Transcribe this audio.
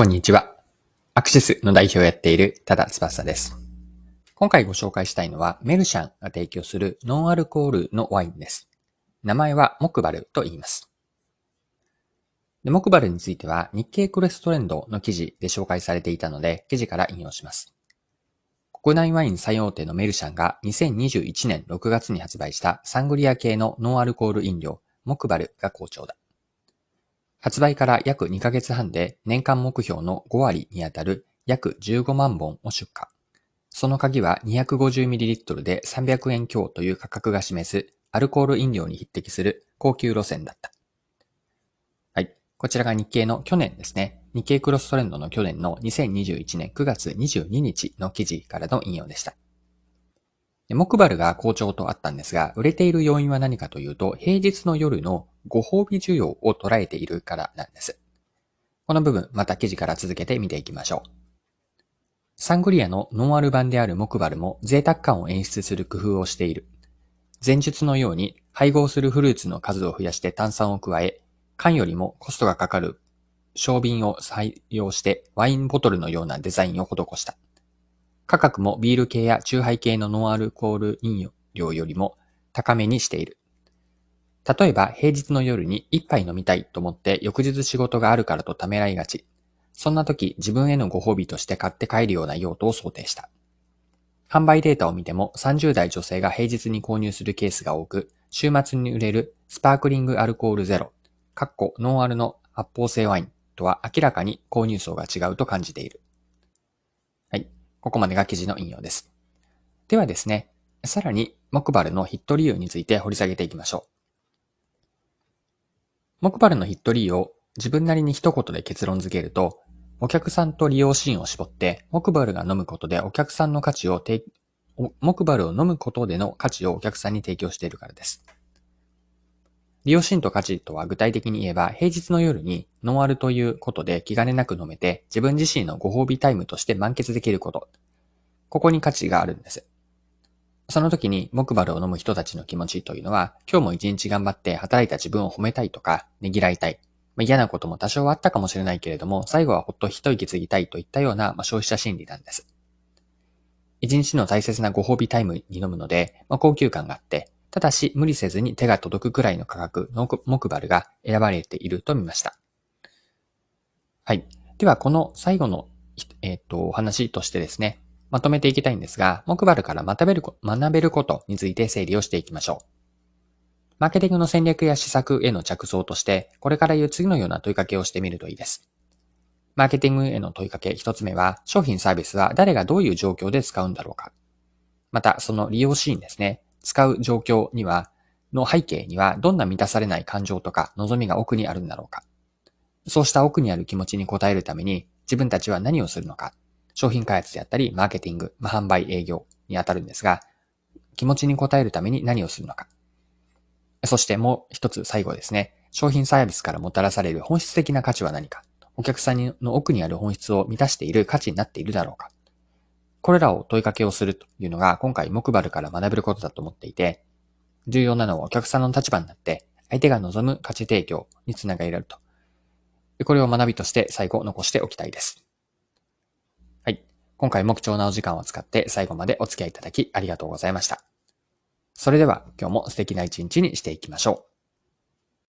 こんにちは。アクシスの代表をやっている多田翼です。今回ご紹介したいのはメルシャンが提供するノンアルコールのワインです。名前はモクバルと言います。でモクバルについては日経クロストレンドの記事で紹介されていたので記事から引用します。国内ワイン最大手のメルシャンが2021年6月に発売したサングリア系のノンアルコール飲料モクバルが好調だ。発売から約2ヶ月半で年間目標の5割にあたる約15万本を出荷。その鍵は 250ml で300円強という価格が示すアルコール飲料に匹敵する高級路線だった。はい。こちらが日経の去年ですね。日経クロストレンドの去年の2021年9月22日の記事からの引用でした。モクバルが好調とあったんですが、売れている要因は何かというと、平日の夜のご褒美需要を捉えているからなんです。この部分、また記事から続けて見ていきましょう。サングリアのノンアル版であるモクバルも贅沢感を演出する工夫をしている。前述のように配合するフルーツの数を増やして炭酸を加え、缶よりもコストがかかる小瓶を採用してワインボトルのようなデザインを施した。価格もビール系やチューハイ系のノンアルコール飲料よりも高めにしている。例えば平日の夜に一杯飲みたいと思って翌日仕事があるからとためらいがち。そんな時自分へのご褒美として買って帰るような用途を想定した。販売データを見ても30代女性が平日に購入するケースが多く、週末に売れるスパークリングアルコールゼロ、ノンアルの発泡性ワインとは明らかに購入層が違うと感じている。ここまでが記事の引用です。ではですね、さらにモクバルのヒット理由について掘り下げていきましょう。モクバルのヒット理由を自分なりに一言で結論付けると、お客さんと利用シーンを絞って、モクバルが飲むことでお客さんの価値をモクバルを飲むことでの価値をお客さんに提供しているからです。利用シーンと価値とは具体的に言えば、平日の夜にノンアルということで気兼ねなく飲めて、自分自身のご褒美タイムとして満喫できること。ここに価値があるんです。その時にモクバルを飲む人たちの気持ちというのは、今日も一日頑張って働いた自分を褒めたいとか、ねぎらいたい。嫌なことも多少はあったかもしれないけれども、最後はほっと一息つぎたいといったような消費者心理なんです。一日の大切なご褒美タイムに飲むので、高級感があって、ただし無理せずに手が届くくらいの価格のモクバルが選ばれていると見ました。はい。ではこの最後の、お話としてですね、まとめていきたいんですが、モクバルから学べることについて整理をしていきましょう。マーケティングの戦略や施策への着想として、これから言う次のような問いかけをしてみるといいです。マーケティングへの問いかけ一つ目は、商品サービスは誰がどういう状況で使うんだろうか。またその利用シーンですね。使う状況には、の背景にはどんな満たされない感情とか望みが奥にあるんだろうか。そうした奥にある気持ちに応えるために自分たちは何をするのか。商品開発であったり、マーケティング、販売、営業にあたるんですが、気持ちに応えるために何をするのか。そしてもう一つ最後ですね。商品サービスからもたらされる本質的な価値は何か。お客さんの奥にある本質を満たしている価値になっているだろうか。これらを問いかけをするというのが今回モクバルから学べることだと思っていて、重要なのはお客さんの立場になって相手が望む価値提供につながれると。これを学びとして最後残しておきたいです。はい。今回も貴重なお時間を使って最後までお付き合いいただきありがとうございました。それでは今日も素敵な一日にしていきましょう。